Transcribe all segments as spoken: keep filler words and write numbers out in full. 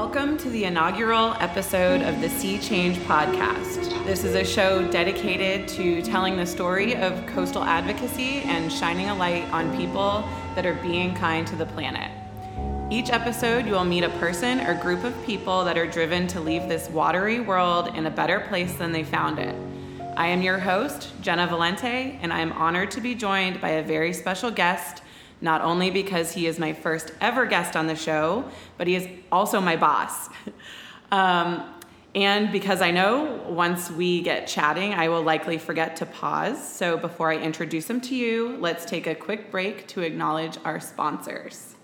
Welcome to the inaugural episode of the Sea Change Podcast. This is a show dedicated to telling the story of coastal advocacy and shining a light on people that are being kind to the planet. Each episode, you will meet a person or group of people that are driven to leave this watery world in a better place than they found it. I am your host, Jenna Valente, and I am honored to be joined by a very special guest, not only because he is my first ever guest on the show, but he is also my boss. um, and because I know once we get chatting, I will likely forget to pause. So before I introduce him to you, let's take a quick break to acknowledge our sponsors.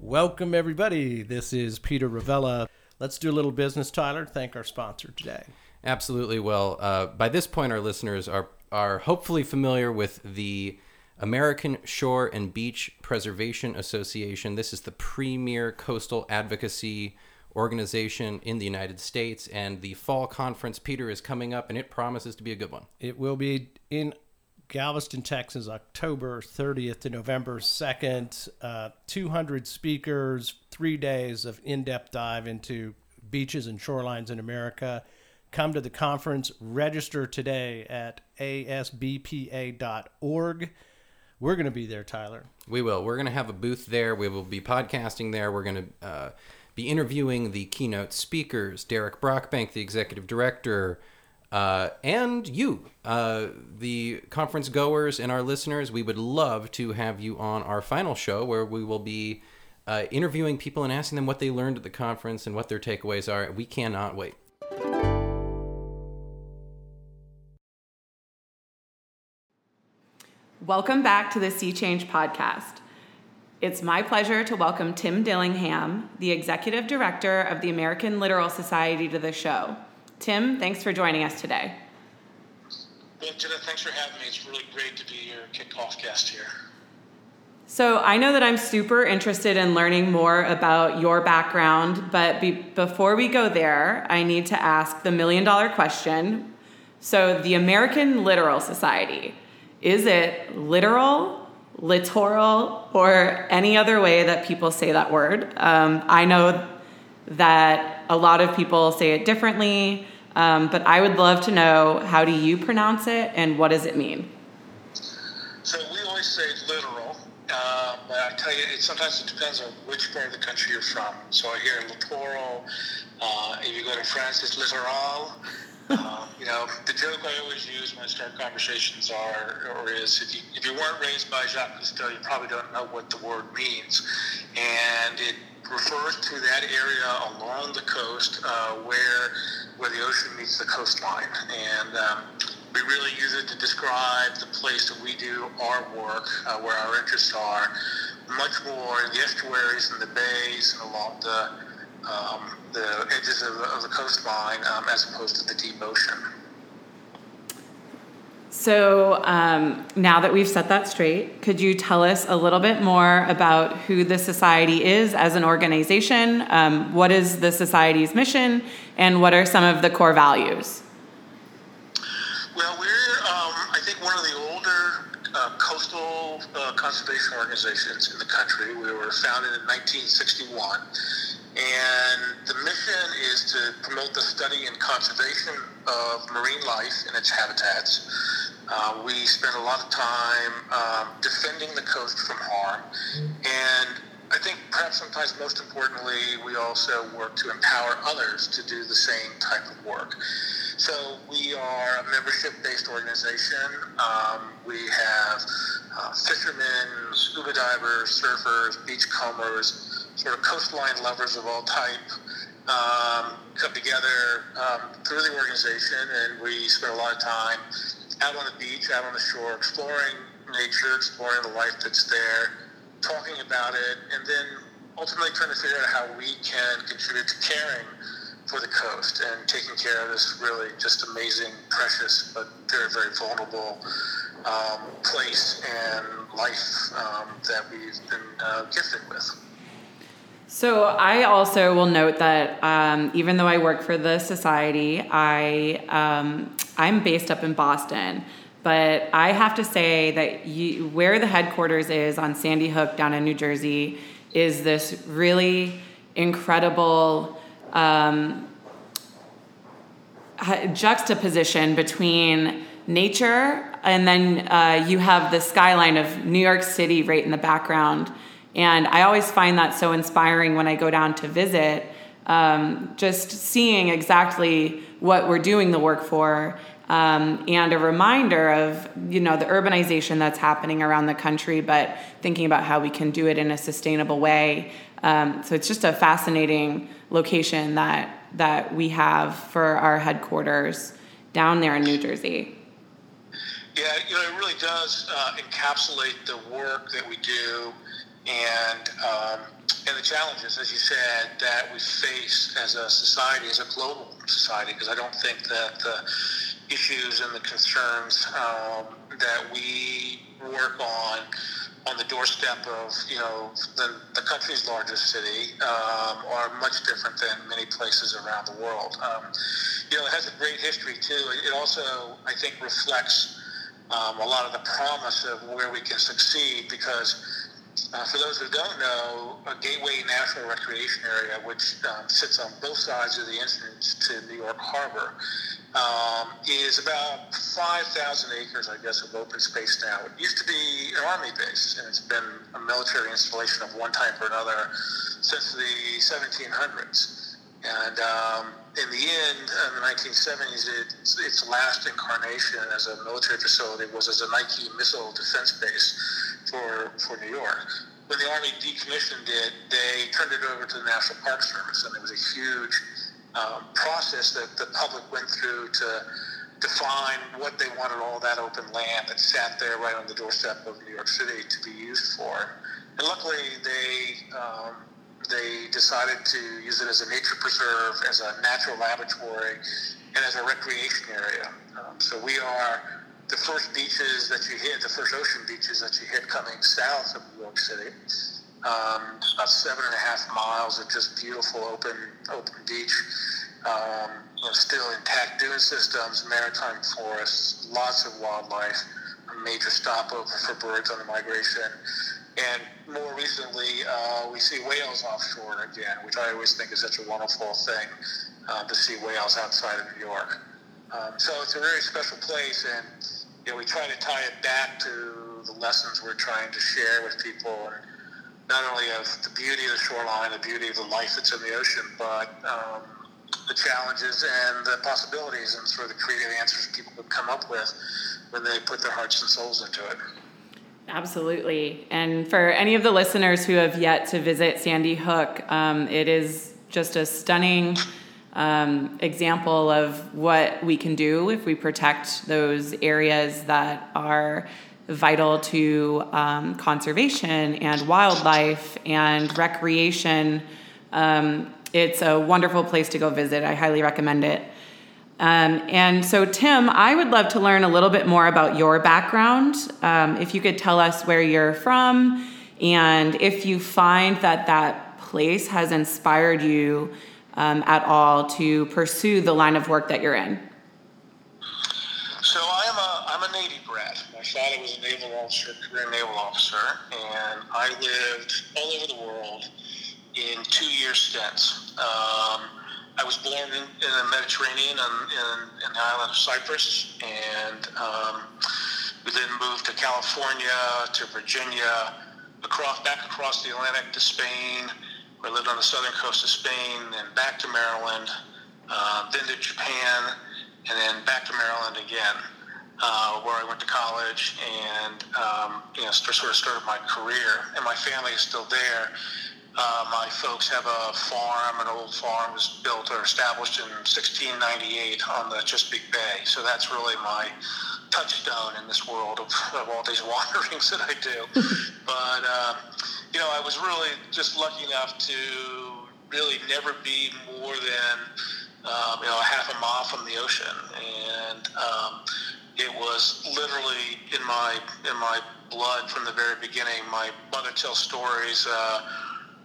Welcome, everybody. This is Peter Ravella. Let's do a little business, Tyler. Thank our sponsor today. Absolutely. Well, uh, by this point, our listeners are are hopefully familiar with the American Shore and Beach Preservation Association. This is the premier coastal advocacy organization in the United States, and the fall conference, Peter, is coming up, and it promises to be a good one. It will be in Galveston, Texas, October thirtieth to November second. Uh, two hundred speakers, three days of in-depth dive into beaches and shorelines in America. Come to the conference. Register today at A S B P A dot org. We're going to be there, Tyler. We will. We're going to have a booth there. We will be podcasting there. We're going to uh, be interviewing the keynote speakers, Derek Brockbank, the executive director, uh, and you, uh, the conference goers and our listeners. We would love to have you on our final show, where we will be uh, interviewing people and asking them what they learned at the conference and what their takeaways are. We cannot wait. Welcome back to the Sea Change Podcast. It's my pleasure to welcome Tim Dillingham, the Executive Director of the American Littoral Society, to the show. Tim, thanks for joining us today. Yeah, Jenna, thanks for having me. It's really great to be your kickoff guest here. So I know that I'm super interested in learning more about your background, but be- before we go there, I need to ask the million-dollar question. So the American Littoral Society, is it littoral, littoral, or any other way that people say that word? Um, I know that a lot of people say it differently, um, but I would love to know, how do you pronounce it, and what does it mean? So we always say littoral, uh, but I tell you, it, sometimes it depends on which part of the country you're from. So I hear littoral, uh, if you go to France, it's littoral. Uh, you know, the joke I always use when I start conversations are, or is, if you, if you weren't raised by Jacques Cousteau, you probably don't know what the word means. And it refers to that area along the coast uh, where where the ocean meets the coastline. And um, we really use it to describe the place that we do our work, uh, where our interests are, much more in the estuaries and the bays and along the Um, the edges of, of the coastline um, as opposed to the deep ocean. So um, now that we've set that straight, could you tell us a little bit more about who the society is as an organization? Um, what is the society's mission, and what are some of the core values? Well, we're, um, I think, one of the older uh, coastal uh, conservation organizations in the country. We were founded in nineteen sixty-one. And the mission is to promote the study and conservation of marine life and its habitats. Uh, we spend a lot of time um, defending the coast from harm. And I think perhaps sometimes most importantly, we also work to empower others to do the same type of work. So we are a membership-based organization. Um, we have uh, fishermen, scuba divers, surfers, beachcombers, sort of coastline lovers of all type um, come together um, through the organization, and we spend a lot of time out on the beach, out on the shore, exploring nature, exploring the life that's there, talking about it, and then ultimately trying to figure out how we can contribute to caring for the coast and taking care of this really just amazing, precious, but very, very vulnerable um, place and life um, that we've been uh, gifted with. So I also will note that um, even though I work for the society, I, um, I'm based up in Boston. But I have to say that you, where the headquarters is on Sandy Hook down in New Jersey is this really incredible um, juxtaposition between nature, and then uh, you have the skyline of New York City right in the background. And I always find that so inspiring when I go down to visit, um, just seeing exactly what we're doing the work for, um, and a reminder of, you know, the urbanization that's happening around the country, but thinking about how we can do it in a sustainable way. Um, so it's just a fascinating location that that we have for our headquarters down there in New Jersey. Yeah, you know, it really does uh, encapsulate the work that we do. And um, and the challenges, as you said, that we face as a society, as a global society, because I don't think that the issues and the concerns um, that we work on on the doorstep of, you know, the, the country's largest city um, are much different than many places around the world. Um, you know, it has a great history, too. It also, I think, reflects um, a lot of the promise of where we can succeed, because Uh, for those who don't know, a Gateway National Recreation Area, which um, sits on both sides of the entrance to New York Harbor, um, is about five thousand acres, I guess, of open space now. It used to be an Army base, and it's been a military installation of one type or another since the seventeen hundreds. And um, in the end, in the nineteen seventies, it, its last incarnation as a military facility was as a Nike missile defense base. For, for New York. When the Army decommissioned it, they turned it over to the National Park Service, and it was a huge um, process that the public went through to define what they wanted all that open land that sat there right on the doorstep of New York City to be used for. And luckily, they um, they decided to use it as a nature preserve, as a natural laboratory, and as a recreation area. Um, so we are the first beaches that you hit, the first ocean beaches that you hit coming south of New York City, um, about seven and a half miles of just beautiful open open beach, um, still intact dune systems, maritime forests, lots of wildlife, a major stopover for birds on the migration. And more recently, uh, we see whales offshore again, which I always think is such a wonderful thing, uh, to see whales outside of New York. Um, so it's a very special place, and you know, we try to tie it back to the lessons we're trying to share with people, not only of the beauty of the shoreline, the beauty of the life that's in the ocean, but um, the challenges and the possibilities and sort of the creative answers people would come up with when they put their hearts and souls into it. Absolutely. And for any of the listeners who have yet to visit Sandy Hook, um, it is just a stunning um, example of what we can do if we protect those areas that are vital to, um, conservation and wildlife and recreation. Um, it's a wonderful place to go visit. I highly recommend it. Um, and so Tim, I would love to learn a little bit more about your background. Um, if you could tell us where you're from and if you find that that place has inspired you Um, at all to pursue the line of work that you're in? So I'm a I'm a Navy brat. My father was a naval officer, career naval officer, and I lived all over the world in two-year stints. Um, I was born in, in the Mediterranean, in, in, in the island of Cyprus, and um, we then moved to California, to Virginia, across back across the Atlantic to Spain. I lived on the southern coast of Spain, then back to Maryland, uh, then to Japan, and then back to Maryland again, uh, where I went to college and um, you know, sort of started my career. And my family is still there. Uh, my folks have a farm, an old farm, was built or established in sixteen ninety-eight on the Chesapeake Bay. So that's really my touchstone in this world of, of all these wanderings that I do. But Uh, You know, I was really just lucky enough to really never be more than, um, you know, a half a mile from the ocean. And um, it was literally in my in my blood from the very beginning. My mother tells stories. Uh,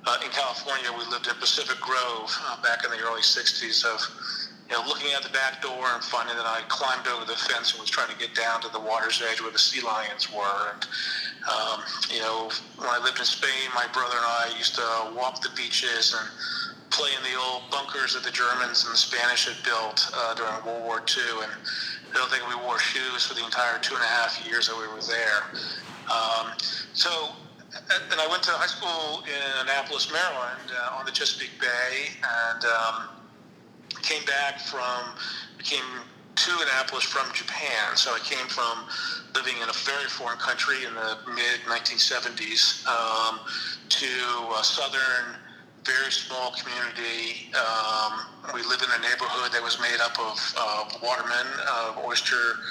uh, in California, we lived in Pacific Grove uh, back in the early sixties of, you know, looking out the back door and finding that I climbed over the fence and was trying to get down to the water's edge where the sea lions were. And, um, you know, when I lived in Spain, my brother and I used to walk the beaches and play in the old bunkers that the Germans and the Spanish had built uh, during World War Two. And I don't think we wore shoes for the entire two and a half years that we were there. Um, so... And I went to high school in Annapolis, Maryland, uh, on the Chesapeake Bay, and um, came back from, came to Annapolis from Japan. So I came from living in a very foreign country in the mid nineteen seventies um, to a southern, very small community. Um, we lived in a neighborhood that was made up of uh, watermen, uh, oyster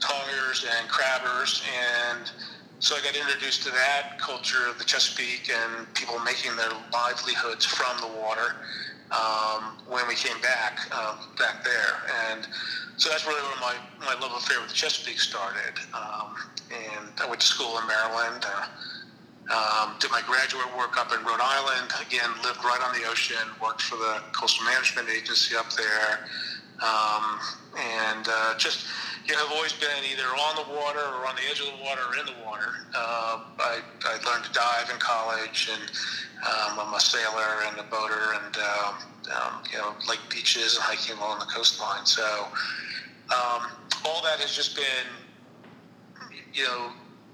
tongers, and crabbers, and so I got introduced to that culture of the Chesapeake and people making their livelihoods from the water um, when we came back um, back there. And so that's really where my, my love affair with the Chesapeake started. Um, and I went to school in Maryland, uh, um, did my graduate work up in Rhode Island, again, lived right on the ocean, worked for the Coastal Management Agency up there. Um, and uh, just, you know, I've always been either on the water or on the edge of the water or in the water. Uh, I, I learned to dive in college, and um, I'm a sailor and a boater, and, um, um, you know, like beaches and hiking along the coastline. So um, all that has just been, you know,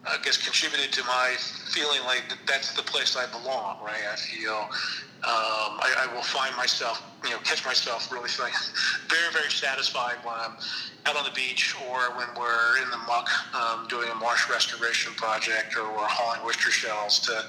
I guess contributed to my feeling like that's the place I belong, right? I feel... Um, I, I will find myself, you know, catch myself really feeling very, very satisfied when I'm out on the beach or when we're in the muck um, doing a marsh restoration project, or we're hauling oyster shells to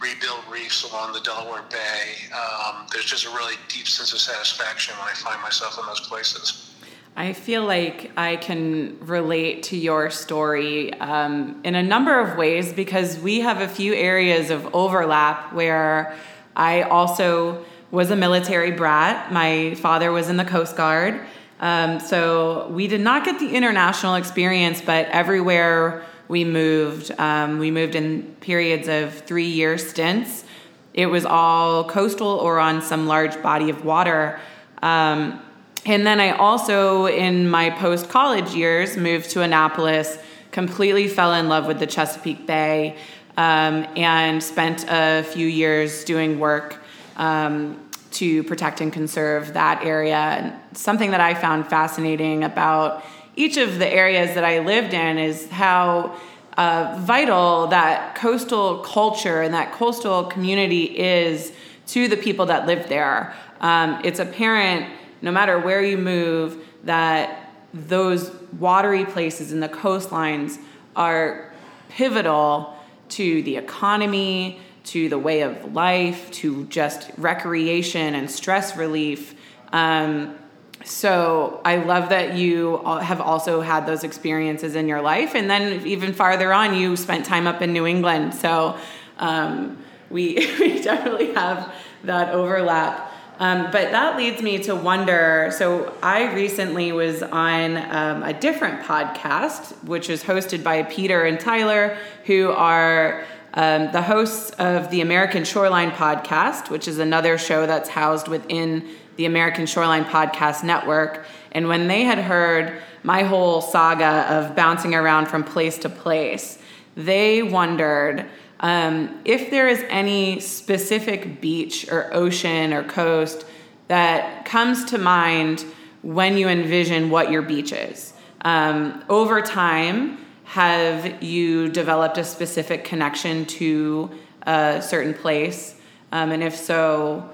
rebuild reefs along the Delaware Bay. Um, there's just a really deep sense of satisfaction when I find myself in those places. I feel like I can relate to your story um, in a number of ways, because we have a few areas of overlap where I also was a military brat. My father was in the Coast Guard. Um, so we did not get the international experience, but everywhere we moved, um, we moved in periods of three-year stints. It was all coastal or on some large body of water. Um, and then I also, in my post-college years, moved to Annapolis, completely fell in love with the Chesapeake Bay. Um, and spent a few years doing work um, to protect and conserve that area. And something that I found fascinating about each of the areas that I lived in is how uh, vital that coastal culture and that coastal community is to the people that live there. Um, it's apparent, no matter where you move, that those watery places and the coastlines are pivotal to the economy, to the way of life, to just recreation and stress relief. Um, so I love that you have also had those experiences in your life. And then even farther on, you spent time up in New England. So um, we, we definitely have that overlap. Um, but that leads me to wonder, so I recently was on um, a different podcast, which is hosted by Peter and Tyler, who are um, the hosts of the American Shoreline Podcast, which is another show that's housed within the American Shoreline Podcast Network. And when they had heard my whole saga of bouncing around from place to place, they wondered... Um, if there is any specific beach or ocean or coast that comes to mind when you envision what your beach is. Um, over time, have you developed a specific connection to a certain place? Um, and if so,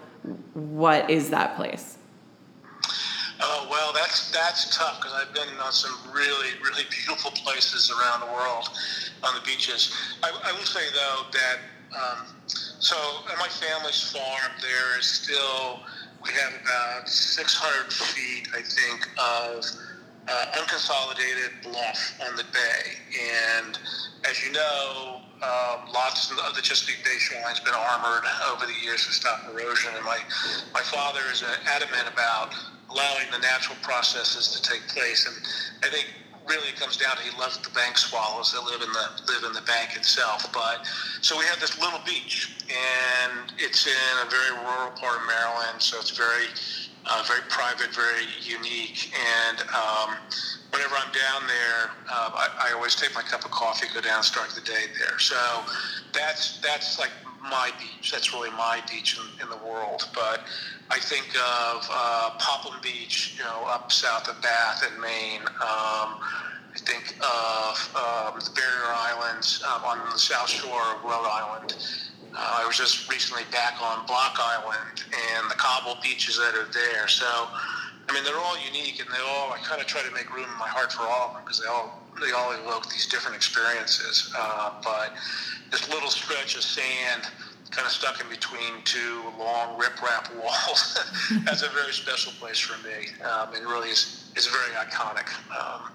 what is that place? Oh, well, that's that's tough, because I've been on some really, really beautiful places around the world on the beaches. I, I will say, though, that um, so at my family's farm, there is still, we have about six hundred feet, I think, of uh, unconsolidated bluff on the bay. And as you know, Uh, lots of the Chesapeake Bay shoreline has been armored over the years to stop erosion, and my, my father is adamant about allowing the natural processes to take place. And I think really it comes down to he loves the bank swallows that live in the live in the bank itself. But so we have this little beach, and it's in a very rural part of Maryland, so it's very uh, very private, very unique. And um, whenever I'm down there, uh, I, I always take my cup of coffee, go down, start the day there. So that's that's like my beach. That's really my beach in, in the world. But I think of uh, Popham Beach, you know, up south of Bath in Maine. Um, I think of um, the Barrier Islands um, on the south shore of Rhode Island. Uh, I was just recently back on Block Island and the cobble beaches that are there. So, I mean, they're all unique, and they all, I kind of try to make room in my heart for all of them, because they all, they all evoke these different experiences. Uh, but this little stretch of sand kind of stuck in between two long riprap walls, that's a very special place for me. Um, it really is, is very iconic. Um,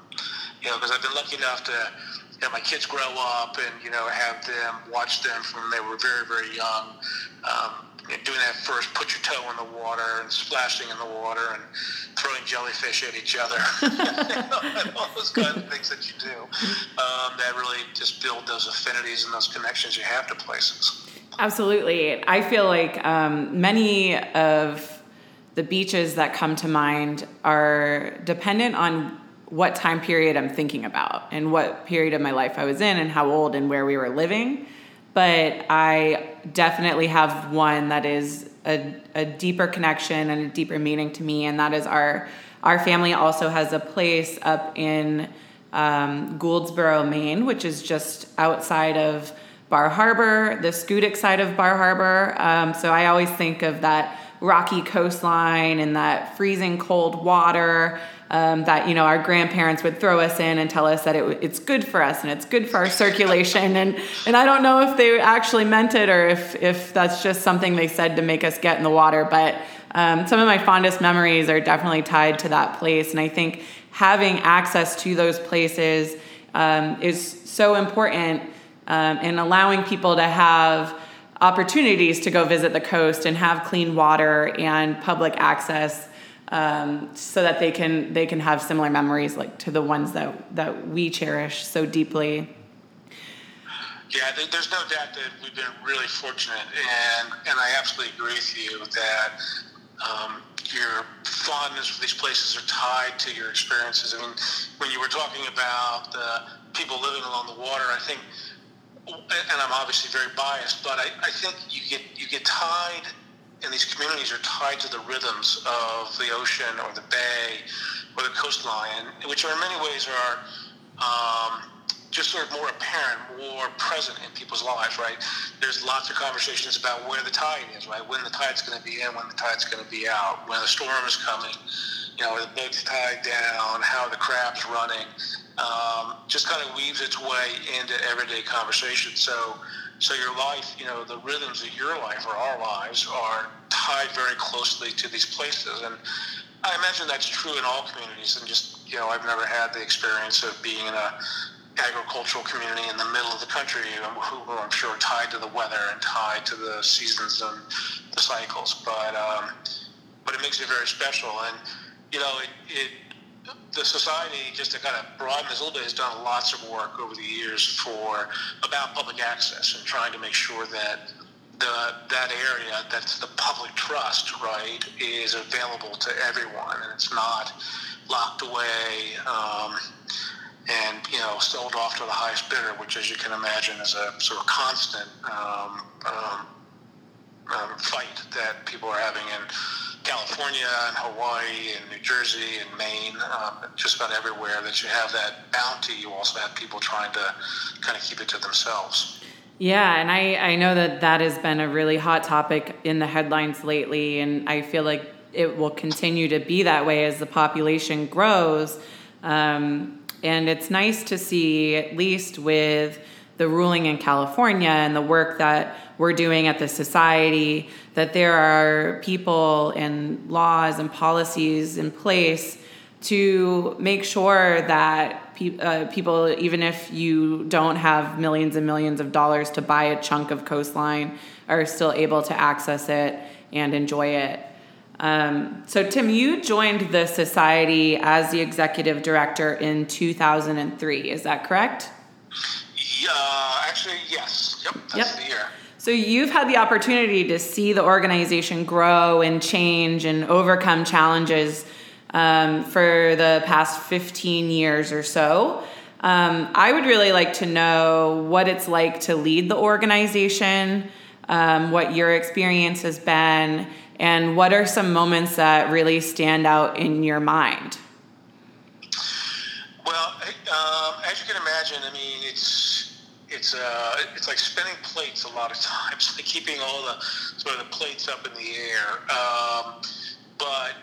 you know, because I've been lucky enough to, you know, my kids grow up and, you know, have them, watch them from when they were very, very young, um, doing that first put your toe in the water and splashing in the water and throwing jellyfish at each other and all those kinds of things that you do, um, that really just build those affinities and those connections you have to places. Absolutely. I feel like um, many of the beaches that come to mind are dependent on what time period I'm thinking about and what period of my life I was in and how old and where we were living. But I definitely have one that is a, a deeper connection and a deeper meaning to me, and that is our our family also has a place up in um, Gouldsboro, Maine, which is just outside of Bar Harbor, the Scudic side of Bar Harbor. Um, so I always think of that rocky coastline and that freezing cold water um, that, you know, our grandparents would throw us in and tell us that it, it's good for us and it's good for our circulation. And, and I don't know if they actually meant it or if, if that's just something they said to make us get in the water. But um, some of my fondest memories are definitely tied to that place. And I think having access to those places um, is so important. Um, and allowing people to have opportunities to go visit the coast and have clean water and public access, um, so that they can they can have similar memories like to the ones that, that we cherish so deeply. Yeah, there's no doubt that we've been really fortunate, and and I absolutely agree with you that um, your fondness for these places are tied to your experiences. I mean, when you were talking about the people living along the water, I think. And I'm obviously very biased, but I, I think you get you get tied, and these communities are tied to the rhythms of the ocean or the bay or the coastline, which are in many ways are um, just sort of more apparent, more present in people's lives, right? There's lots of conversations about where the tide is, right? When the tide's going to be in, when the tide's going to be out, when the storm is coming, you know, are the boats tied down, how are the crabs running. Um, just kind of weaves its way into everyday conversation. So, so your life, you know, the rhythms of your life or our lives are tied very closely to these places. And I imagine that's true in all communities. And just, you know, I've never had the experience of being in a agricultural community in the middle of the country who are, I'm sure, tied to the weather and tied to the seasons and the cycles. But, um, but it makes it very special. And, you know, it, it the society, just to kind of broaden this a little bit, has done lots of work over the years for about public access and trying to make sure that the that area, that's the public trust, right, is available to everyone, and it's not locked away um, and, you know, sold off to the highest bidder, which, as you can imagine, is a sort of constant um, um, um, fight that people are having in California and Hawaii and New Jersey and Maine, um, just about everywhere that you have that bounty, you also have people trying to kind of keep it to themselves. Yeah, and I, I know that that has been a really hot topic in the headlines lately, and I feel like it will continue to be that way as the population grows. Um, and it's nice to see, at least with the ruling in California and the work that we're doing at the society, that there are people and laws and policies in place to make sure that pe- uh, people, even if you don't have millions and millions of dollars to buy a chunk of coastline, are still able to access it and enjoy it. Um, so Tim, you joined the society as the executive director in two thousand three. Is that correct? Uh, actually, yes. Yep, that's yep. the year. So you've had the opportunity to see the organization grow and change and overcome challenges um, for the past fifteen years or so. Um, I would really like to know what it's like to lead the organization, um, what your experience has been, and what are some moments that really stand out in your mind? Well, um, as you can imagine, I mean, it's it's uh, it's like spinning plates a lot of times, like keeping all the sort of the plates up in the air. Um, but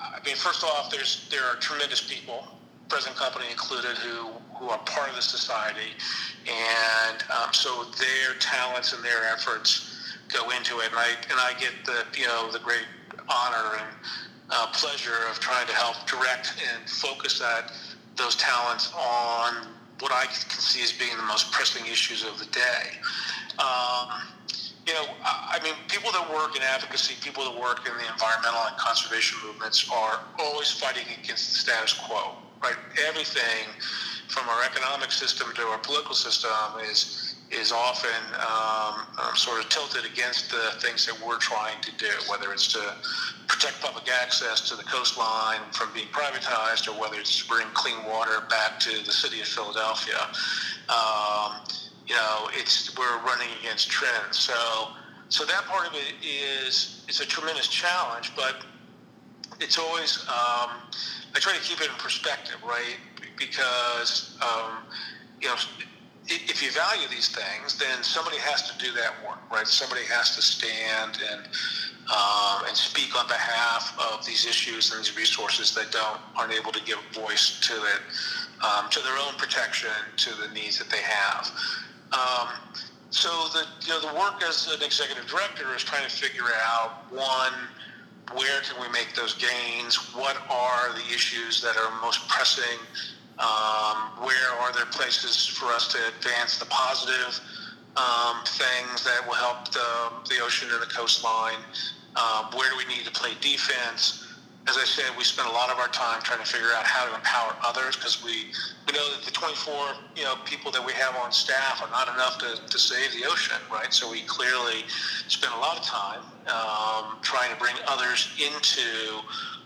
I mean, first off, there's there are tremendous people, present company included, who, who are part of the society, and um, so their talents and their efforts go into it, and I and I get the you know the great honor and uh, pleasure of trying to help direct and focus that. Those talents on what I can see as being the most pressing issues of the day. Um, you know, I, I mean, people that work in advocacy, people that work in the environmental and conservation movements are always fighting against the status quo, right? Everything from our economic system to our political system is is often um, um, sort of tilted against the things that we're trying to do, whether it's to protect public access to the coastline from being privatized, or whether it's to bring clean water back to the city of Philadelphia. Um, you know, it's we're running against trends. So, so that part of it is it's a tremendous challenge, but it's always um, I try to keep it in perspective, right? Because um, you know. If you value these things, then somebody has to do that work, right? Somebody has to stand and um, and speak on behalf of these issues and these resources that don't aren't able to give voice to it, um, to their own protection, to the needs that they have. Um, so the you know the work as an executive director is trying to figure out, one, where can we make those gains? What are the issues that are most pressing? Um, where are there places for us to advance the positive um, things that will help the, the ocean and the coastline? Um, where do we need to play defense? As I said, we spend a lot of our time trying to figure out how to empower others, because we, we know that the twenty-four you know people that we have on staff are not enough to, to save the ocean, right? So we clearly spend a lot of time um, trying to bring others into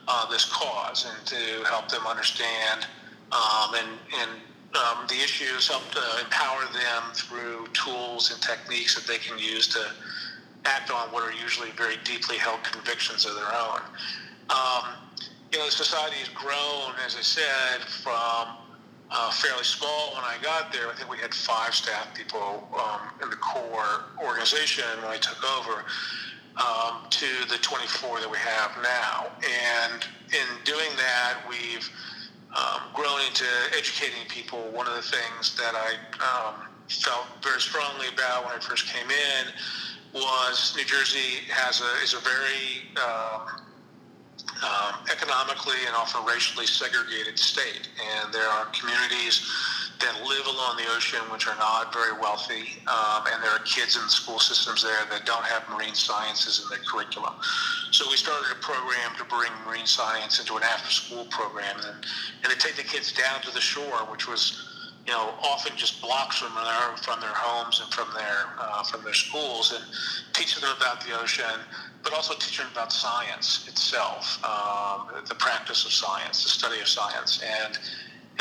uh, this cause and to help them understand Um, and, and um, the issues, help to empower them through tools and techniques that they can use to act on what are usually very deeply held convictions of their own. Um, you know, the society has grown, as I said, from uh, fairly small when I got there. I think we had five staff people um, in the core organization when I took over, um, to the twenty-four that we have now. And in doing that, we've Um, grown into educating people. One of the things that I um, felt very strongly about when I first came in was New Jersey has a is a very um, um, economically and often racially segregated state, and there are communities that live along the ocean which are not very wealthy, um, and there are kids in the school systems there that don't have marine sciences in their curriculum. So we started a program to bring marine science into an after-school program, and, and to take the kids down to the shore, which was, you know, often just blocks from their from their homes and from their uh, from their schools, and teach them about the ocean, but also teach them about science itself, um, the practice of science, the study of science, and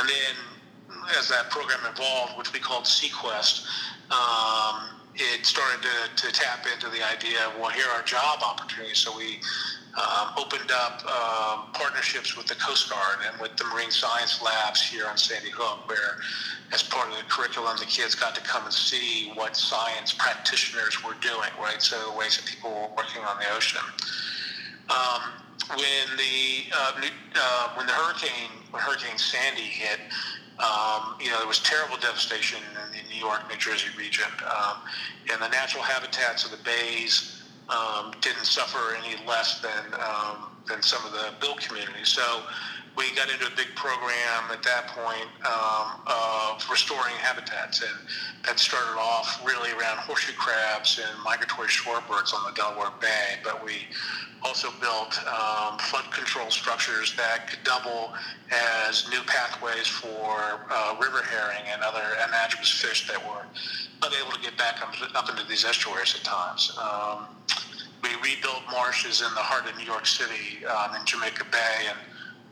and then. As that program evolved, which we called SeaQuest, um, it started to, to tap into the idea of, well, here are job opportunities. So we um, opened up um, partnerships with the Coast Guard and with the Marine Science Labs here on Sandy Hook, where as part of the curriculum, the kids got to come and see what science practitioners were doing, right? So the ways that people were working on the ocean. Um, when the uh, uh, when the hurricane when Hurricane Sandy hit, Um, you know, there was terrible devastation in the New York, New Jersey region, um, and the natural habitats of the bays um, didn't suffer any less than um, than some of the built communities. So we got into a big program at that point um, of restoring habitats, and that started off really around horseshoe crabs and migratory shorebirds on the Delaware Bay. But we also built um, flood control structures that could double as new pathways for uh, river herring and other anadromous fish that were unable to get back up, up into these estuaries at times. Um, we rebuilt marshes in the heart of New York City um, in Jamaica Bay, and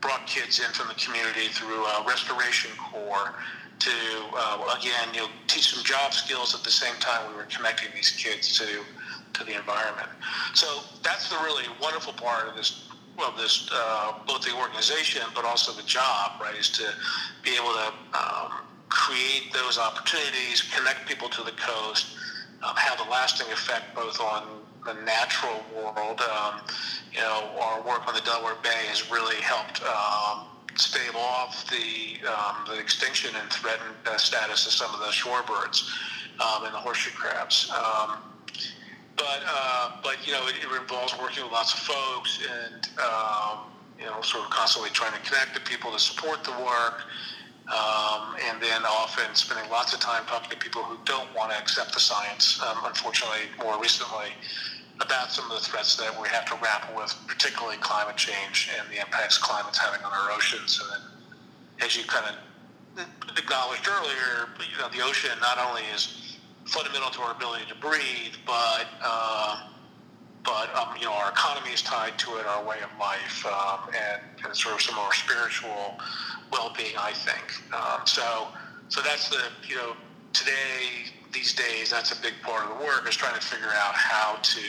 brought kids in from the community through a restoration corps to, uh, again, you know, teach them job skills at the same time we were connecting these kids to to the environment. So that's the really wonderful part of this, of this uh, both the organization but also the job, right, is to be able to um, create those opportunities, connect people to the coast, um, have a lasting effect both on the natural world. Um, you know, our work on the Delaware Bay has really helped um, stave off the, um, the extinction and threatened uh, status of some of the shorebirds um, and the horseshoe crabs. Um, but, uh, but you know, it, it involves working with lots of folks and, um, you know, sort of constantly trying to connect to people to support the work. Um, and then often spending lots of time talking to people who don't want to accept the science, um, unfortunately, more recently, about some of the threats that we have to grapple with, particularly climate change and the impacts climate's having on our oceans. And then, as you kind of acknowledged earlier, you know, the ocean not only is fundamental to our ability to breathe, but uh, but um, you know, our economy is tied to it, our way of life, um, and, and sort of some of our spiritual well-being, I think. Um, so, so that's the, you know, today, these days, that's a big part of the work, is trying to figure out how to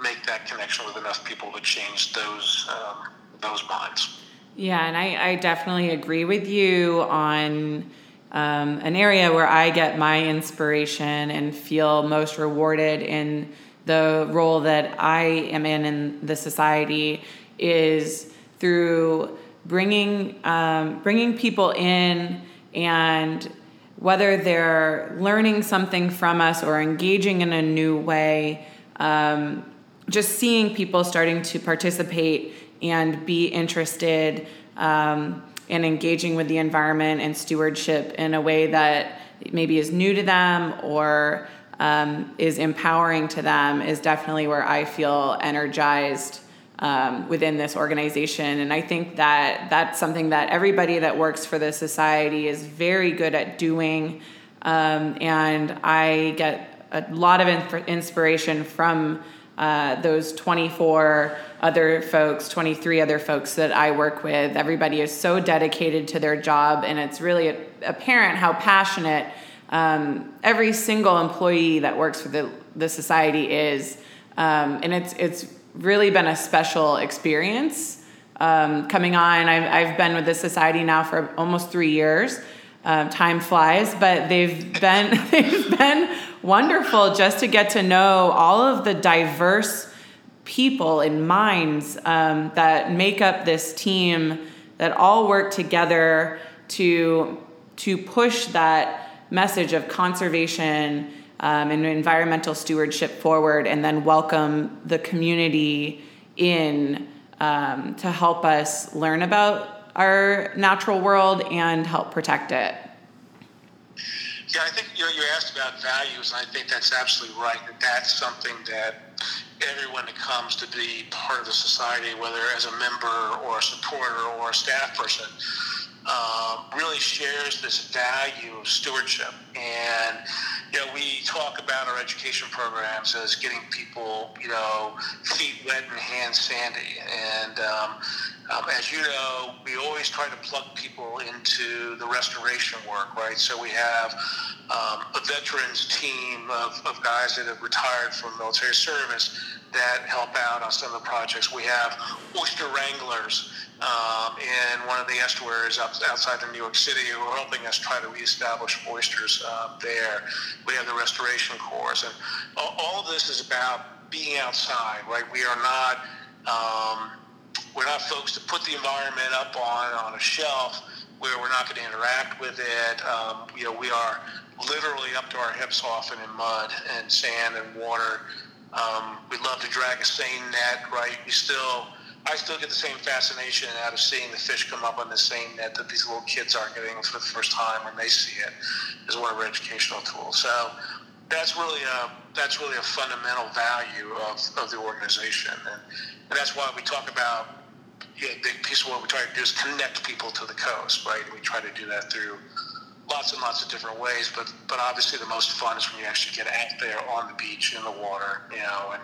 make that connection with enough people to change those um, those minds. Yeah, and I, I definitely agree with you on um, an area where I get my inspiration and feel most rewarded in the role that I am in in the society is through bringing um, bringing people in, and whether they're learning something from us or engaging in a new way, um, just seeing people starting to participate and be interested um, in engaging with the environment and stewardship in a way that maybe is new to them or um, is empowering to them is definitely where I feel energized Um, within this organization. And I think that that's something that everybody that works for the society is very good at doing. Um, and I get a lot of in- inspiration from uh, those twenty-four other folks, twenty-three other folks that I work with. Everybody is so dedicated to their job, and it's really apparent how passionate um, every single employee that works for the, the society is. Um, and it's, it's, really been a special experience um, coming on. I've, I've been with this society now for almost three years. Um, time flies, but they've been they've been wonderful just to get to know all of the diverse people and minds um, that make up this team that all work together to to push that message of conservation Um, and environmental stewardship forward, and then welcome the community in um, to help us learn about our natural world and help protect it. Yeah, I think you know, you asked about values, and I think that's absolutely right. That that's something that everyone that comes to be part of the society, whether as a member or a supporter or a staff person, Um, really shares this value of stewardship. And, you know, we talk about our education programs as getting people, you know, feet wet and hands sandy. And um, um, as you know, we always try to plug people into the restoration work, right? So we have um, a veterans team of, of guys that have retired from military service that help out on some of the projects. We have oyster wranglers Um, in one of the estuaries up outside of New York City who are helping us try to reestablish oysters uh, there. We have the restoration corps, and all, all of this is about being outside, right? We are not um, we're not folks to put the environment up on on a shelf where we're not going to interact with it. Um, you know, we are literally up to our hips often in mud and sand and water. Um, we love to drag a seine net, right? We still I still get the same fascination out of seeing the fish come up on the same net that these little kids are getting for the first time when they see it as one of our educational tools. So that's really a that's really a fundamental value of, of the organization, and, and that's why we talk about. Yeah, a big piece of what we try to do is connect people to the coast, right? And we try to do that through lots and lots of different ways, but but obviously the most fun is when you actually get out there on the beach, in the water, you know, and,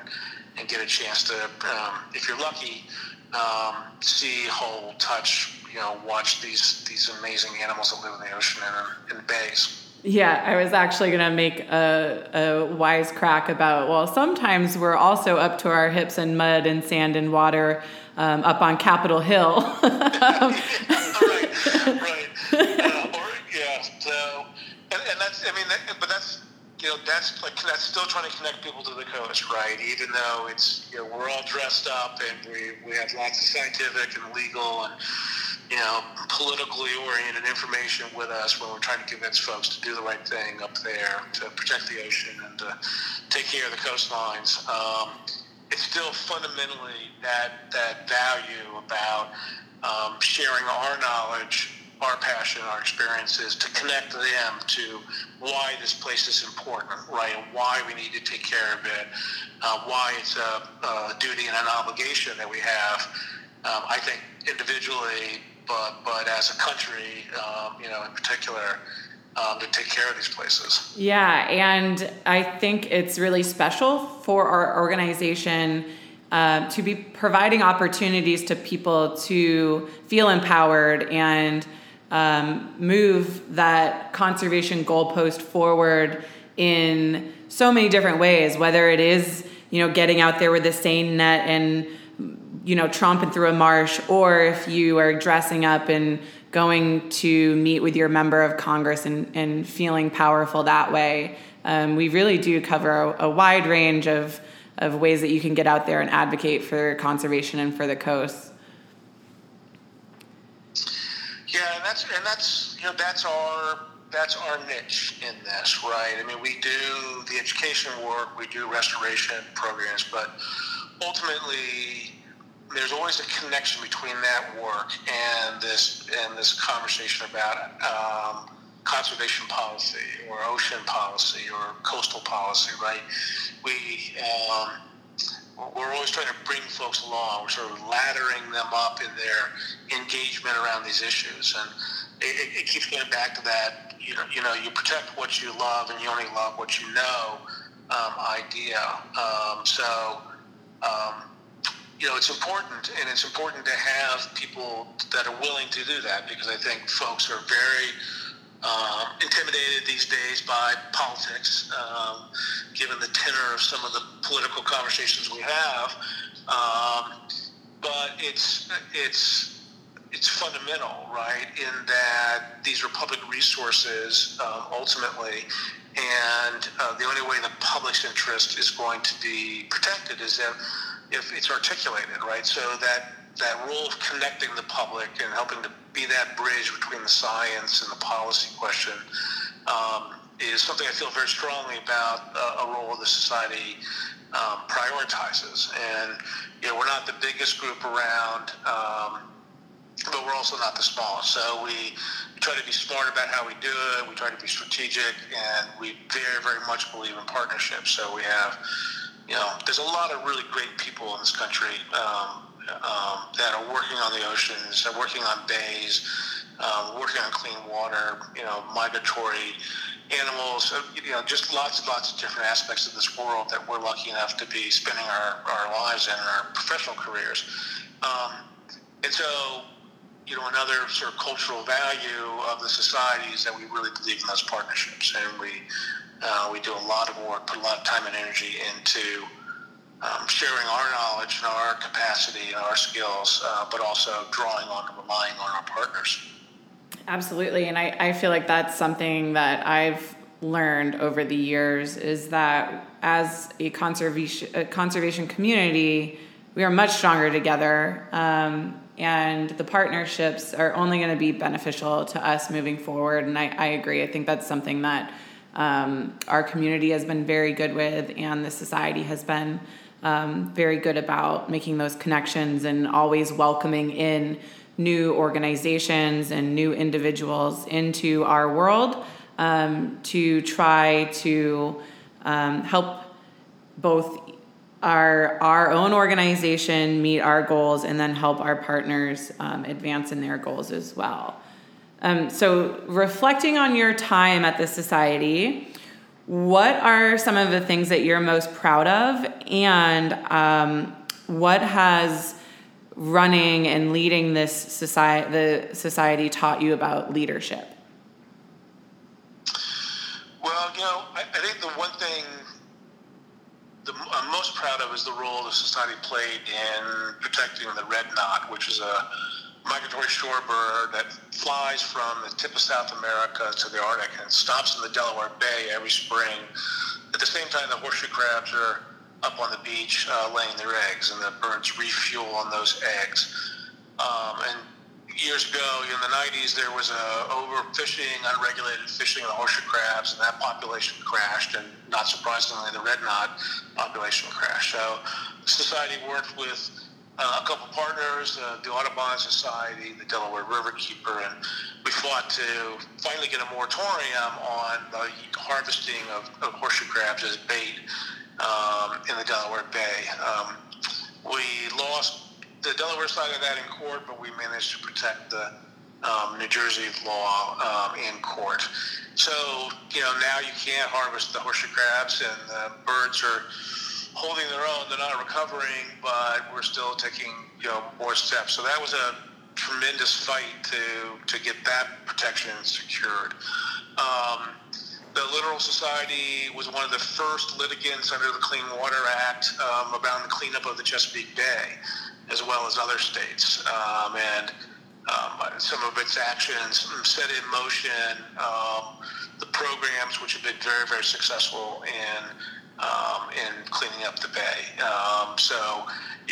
and get a chance to, um, if you're lucky, um, see, hold, touch, you know, watch these, these amazing animals that live in the ocean and in the bays. Yeah, I was actually going to make a, a wise crack about, well, sometimes we're also up to our hips in mud and sand and water um, up on Capitol Hill. um. Right, right. Uh, or, yeah, so, and, and that's, I mean, that, but that's, you know, that's like, that's still trying to connect people to the coast, right? Even though it's, you know, we're all dressed up and we, we have lots of scientific and legal and, you know, politically oriented information with us when we're trying to convince folks to do the right thing up there, to protect the ocean and to take care of the coastlines. Um, it's still fundamentally that that value about um, sharing our knowledge, our passion, our experiences to connect them to why this place is important, right, and why we need to take care of it, uh, why it's a, a duty and an obligation that we have, um, I think individually, But but as a country, um, you know, in particular, um, to take care of these places. Yeah, and I think it's really special for our organization uh, to be providing opportunities to people to feel empowered and um, move that conservation goalpost forward in so many different ways. Whether it is, you know, getting out there with the seine net and you know, tromping through a marsh, or if you are dressing up and going to meet with your member of Congress and, and feeling powerful that way. Um, we really do cover a, a wide range of, of ways that you can get out there and advocate for conservation and for the coast. Yeah, and that's, and that's, you know, that's our, that's our niche in this, right? I mean, we do the education work, we do restoration programs, but ultimately, there's always a connection between that work and this and this conversation about um, conservation policy or ocean policy or coastal policy, right? We um, we're always trying to bring folks along. We're sort of laddering them up in their engagement around these issues, and it, it keeps going back to that. You know, you know, you protect what you love, and you only love what you know. Um, idea. Um, so. Um, you know, it's important, and it's important to have people that are willing to do that, because I think folks are very um, intimidated these days by politics, um, given the tenor of some of the political conversations we have. Um, but it's it's it's fundamental, right? In that these are public resources, um, ultimately. And uh, the only way the public's interest is going to be protected is if, if it's articulated, right? So that, that role of connecting the public and helping to be that bridge between the science and the policy question um, is something I feel very strongly about uh, a role the society um, prioritizes. And, you know, we're not the biggest group around, um, but we're also not the smallest. So we try to be smart about how we do it. We try to be strategic, and we very, very much believe in partnership. So we have, you know, there's a lot of really great people in this country um, um, that are working on the oceans, they're working on bays, um, working on clean water, you know, migratory animals, you know, just lots and lots of different aspects of this world that we're lucky enough to be spending our, our lives in, our professional careers. Um, and so... You know, another sort of cultural value of the society is that we really believe in those partnerships, and we uh, we do a lot of work, put a lot of time and energy into um, sharing our knowledge and our capacity and our skills, uh, but also drawing on and relying on our partners. Absolutely, and I, I feel like that's something that I've learned over the years is that as a conservation a conservation community, we are much stronger together. Um, And the partnerships are only going to be beneficial to us moving forward. And I, I agree. I think that's something that um, our community has been very good with, and the society has been um, very good about making those connections and always welcoming in new organizations and new individuals into our world um, to try to um, help both our our own organization meet our goals and then help our partners um, advance in their goals as well. Um, so reflecting on your time at the society, what are some of the things that you're most proud of, and um, what has running and leading this society, the society, taught you about leadership? Well, you know, I, I think the one thing the, I'm most proud of is the role the society played in protecting the red knot, which is a migratory shorebird that flies from the tip of South America to the Arctic and stops in the Delaware Bay every spring. At the same time, the horseshoe crabs are up on the beach uh, laying their eggs, and the birds refuel on those eggs. Um, and years ago, in the nineties, there was a overfishing, unregulated fishing of the horseshoe crabs, and that population crashed, and not surprisingly, the red knot population crashed. So the society worked with Uh, a couple partners, uh, the Audubon Society, the Delaware Riverkeeper, and we fought to finally get a moratorium on the harvesting of, of horseshoe crabs as bait um, in the Delaware Bay. Um, we lost the Delaware side of that in court, but we managed to protect the um, New Jersey law um, in court. So, you know, now you can't harvest the horseshoe crabs, and the birds are holding their own. They're not recovering, but we're still taking, you know, more steps. So that was a tremendous fight to to get that protection secured. Um, the Littoral Society was one of the first litigants under the Clean Water Act um, about the cleanup of the Chesapeake Bay, as well as other states. Um, and um, some of its actions set in motion um, the programs which have been very, very successful in Um, and cleaning up the bay. Um, so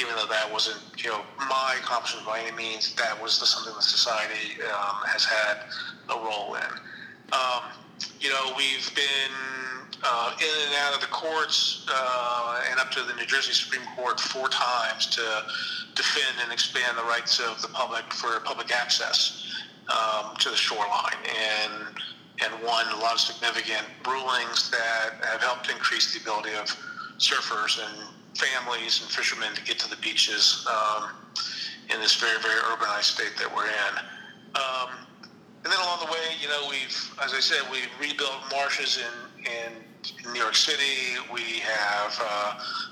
even though that wasn't, you know, my accomplishment by any means, that was the, something the society um, has had a role in. Um, you know, we've been uh, in and out of the courts uh, and up to the New Jersey Supreme Court four times to defend and expand the rights of the public for public access um, to the shoreline. And and won a lot of significant rulings that have helped increase the ability of surfers and families and fishermen to get to the beaches um, in this very, very urbanized state that we're in. Um, and then along the way, you know, we've, as I said, we've rebuilt marshes in, in New York City. We have uh,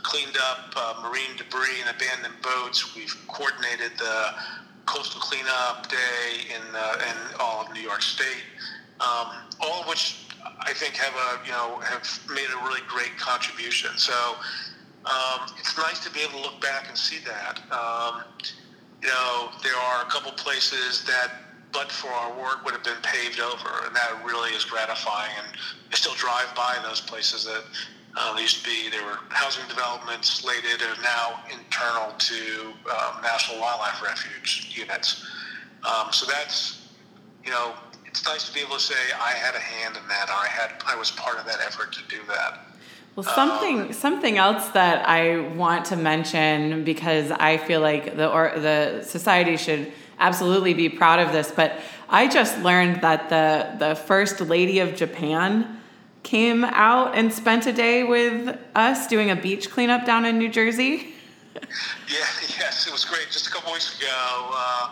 cleaned up uh, marine debris and abandoned boats. We've coordinated the Coastal Cleanup Day in, uh, in all of New York State. Um, all of which I think have a, you know, have made a really great contribution. So um, it's nice to be able to look back and see that. Um, you know, there are a couple places that, but for our work, would have been paved over, and that really is gratifying. And I still drive by those places that uh, used to be, there were housing developments slated, are now internal to um, National Wildlife Refuge units. Um, so that's, you know, it's nice to be able to say I had a hand in that, or I had, I was part of that effort to do that. Well, something um, something else that I want to mention, because I feel like the or the society should absolutely be proud of this, but I just learned that the the First Lady of Japan came out and spent a day with us doing a beach cleanup down in New Jersey. Yeah, yes, it was great. Just a couple weeks ago, uh,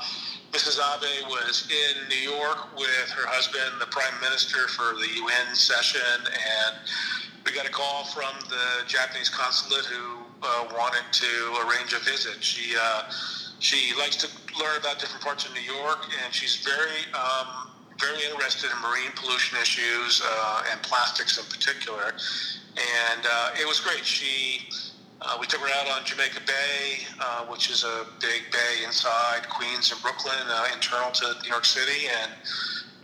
Missus Abe was in New York with her husband, the Prime Minister, for the U N session, and we got a call from the Japanese consulate who uh, wanted to arrange a visit. She uh, she likes to learn about different parts of New York, and she's very um, very interested in marine pollution issues uh, and plastics in particular. And uh, it was great. She. Uh, we took her out on Jamaica Bay, uh, which is a big bay inside Queens and Brooklyn, uh, internal to New York City, and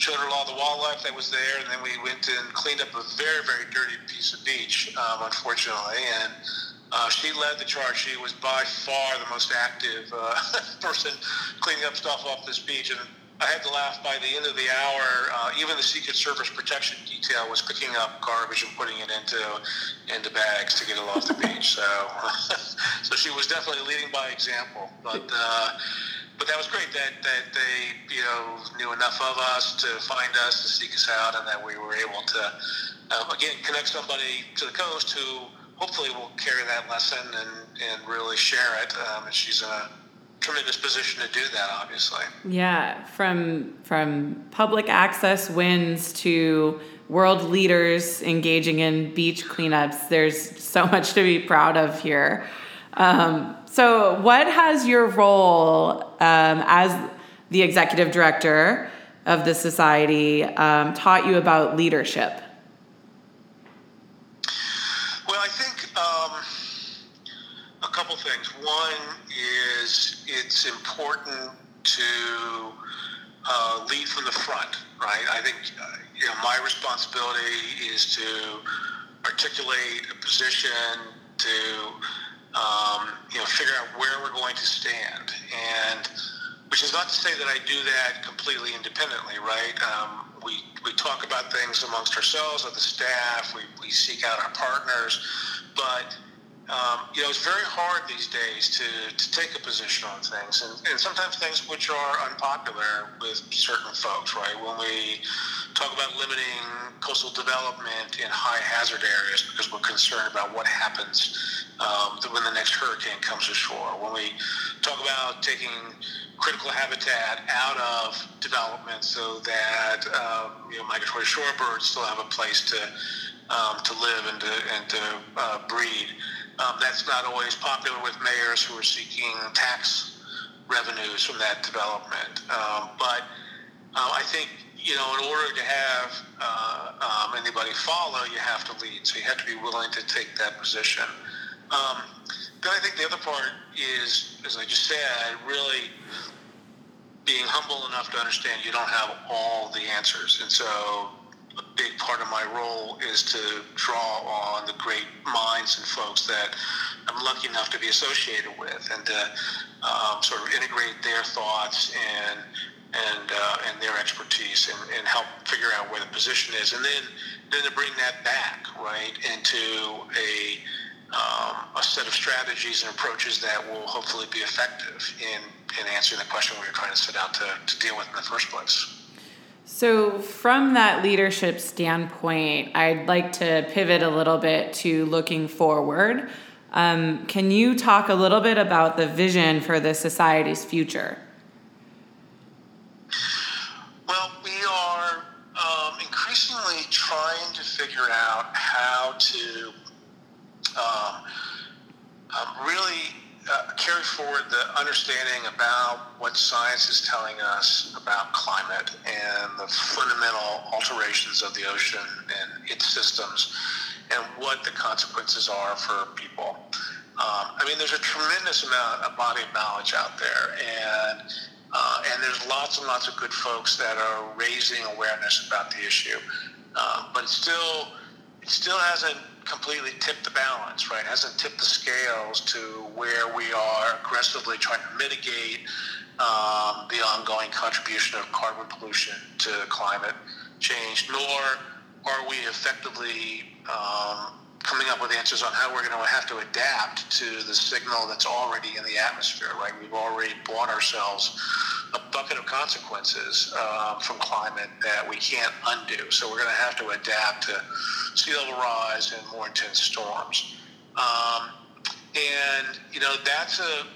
showed her all the wildlife that was there. And then we went and cleaned up a very, very dirty piece of beach, um, unfortunately. And uh, she led the charge. She was by far the most active uh, person cleaning up stuff off this beach. And I had to laugh. By the end of the hour, uh, even the Secret Service protection detail was picking up garbage and putting it into into bags to get it off the beach. So, so she was definitely leading by example. But uh, but that was great that that they you know knew enough of us to find us, to seek us out, and that we were able to um, again connect somebody to the coast who hopefully will carry that lesson and and really share it. Um, and she's a tremendous position to do that, obviously. Yeah, from from public access wins to world leaders engaging in beach cleanups, there's so much to be proud of here. Um, so what has your role um, as the executive director of the society um, taught you about leadership? Well, I think um, a couple things. One is it's important to uh, lead from the front, right? I think uh, you know my responsibility is to articulate a position, to um, you know figure out where we're going to stand, and which is not to say that I do that completely independently, right? Um, we we talk about things amongst ourselves with the staff. We we seek out our partners, but. Um, you know, it's very hard these days to, to take a position on things, and, and sometimes things which are unpopular with certain folks, right? When we talk about limiting coastal development in high hazard areas because we're concerned about what happens um, when the next hurricane comes ashore. When we talk about taking critical habitat out of development so that um, you know, migratory shorebirds still have a place to um, to live and to, and to uh, breed. Um, that's not always popular with mayors who are seeking tax revenues from that development. Um, but uh, I think, you know, in order to have uh, um, anybody follow, you have to lead. So you have to be willing to take that position. Um, then I think the other part is, as I just said, really being humble enough to understand you don't have all the answers. And so a big part of my role is to draw on the great minds and folks that I'm lucky enough to be associated with, and to um, sort of integrate their thoughts and and uh, and their expertise, and, and help figure out where the position is, and then then to bring that back right into a um, a set of strategies and approaches that will hopefully be effective in in answering the question we were trying to set out to, to deal with in the first place. So from that leadership standpoint, I'd like to pivot a little bit to looking forward. Um, can you talk a little bit about the vision for the society's future? Well, we are um, increasingly trying to figure out how to um, um, really Uh, carry forward the understanding about what science is telling us about climate and the fundamental alterations of the ocean and its systems and what the consequences are for people. Um, I mean, there's a tremendous amount of body of knowledge out there, and uh, and there's lots and lots of good folks that are raising awareness about the issue, uh, but it still, it still hasn't completely tipped the balance, right? It hasn't tipped the scales to where we are aggressively trying to mitigate um, the ongoing contribution of carbon pollution to climate change, nor are we effectively um, coming up with answers on how we're going to have to adapt to the signal that's already in the atmosphere, right? We've already bought ourselves a bucket of consequences uh, from climate that we can't undo. So we're going to have to adapt to sea level rise and more intense storms. Um, and, you know, that's a,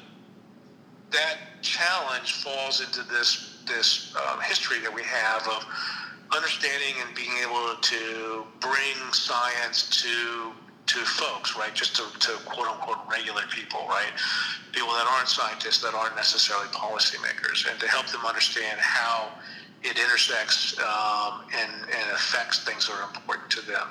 that challenge falls into this, this um, history that we have of understanding and being able to bring science to to folks, right? Just to, to quote unquote regular people, right? People that aren't scientists, that aren't necessarily policymakers, and to help them understand how it intersects um, and, and affects things that are important to them.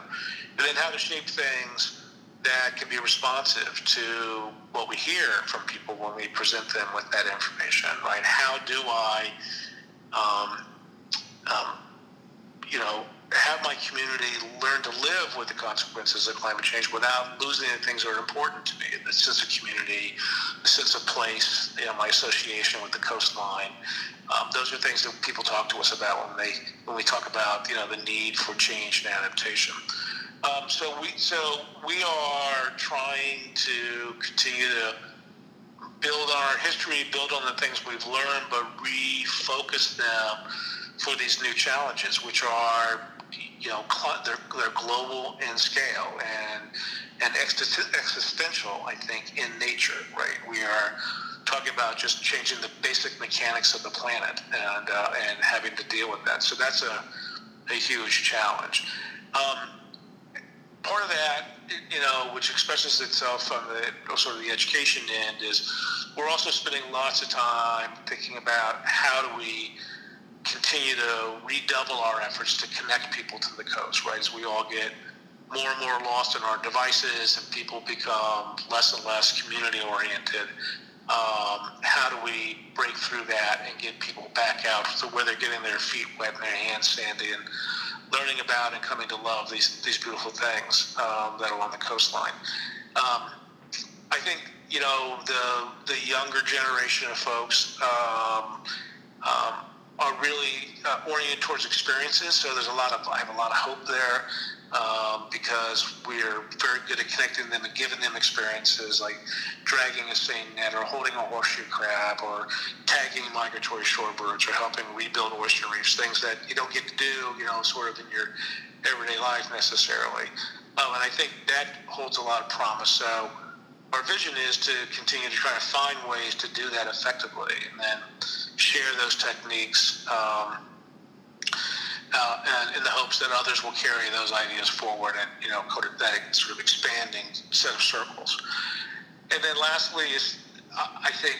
And then how to shape things that can be responsive to what we hear from people when we present them with that information, right? How do I, um, um, you know, have my community learn to live with the consequences of climate change without losing the things that are important to me, the sense of community, the sense of place, you know, my association with the coastline. Um, those are things that people talk to us about when they when we talk about, you know, the need for change and adaptation. Um, so we so we are trying to continue to build on our history, build on the things we've learned, but refocus them for these new challenges, which are, you know, they're, they're global in scale and and existential, I think, in nature, right? We are talking about just changing the basic mechanics of the planet and uh, and having to deal with that. So that's a, a huge challenge. Um, Part of that, you know, which expresses itself on the sort of the education end, is we're also spending lots of time thinking about how do we continue to redouble our efforts to connect people to the coast, right? As we all get more and more lost in our devices and people become less and less community-oriented, um, how do we break through that and get people back out to where they're getting their feet wet and their hands sandy and learning about and coming to love these these beautiful things um, that are on the coastline. Um, I think, you know, the the younger generation of folks um, um, are really uh, oriented towards experiences. So there's a lot of I have a lot of hope there um, because we're very good at connecting them and giving them experiences like dragging a seine net or holding a horseshoe crab or tagging migratory shorebirds or helping rebuild oyster reefs, things that you don't get to do, you know, sort of in your everyday life necessarily. Um, and I think that holds a lot of promise. So our vision is to continue to try to find ways to do that effectively and then share those techniques um, uh, and in the hopes that others will carry those ideas forward and, you know, that sort of expanding set of circles. And then lastly is, I think,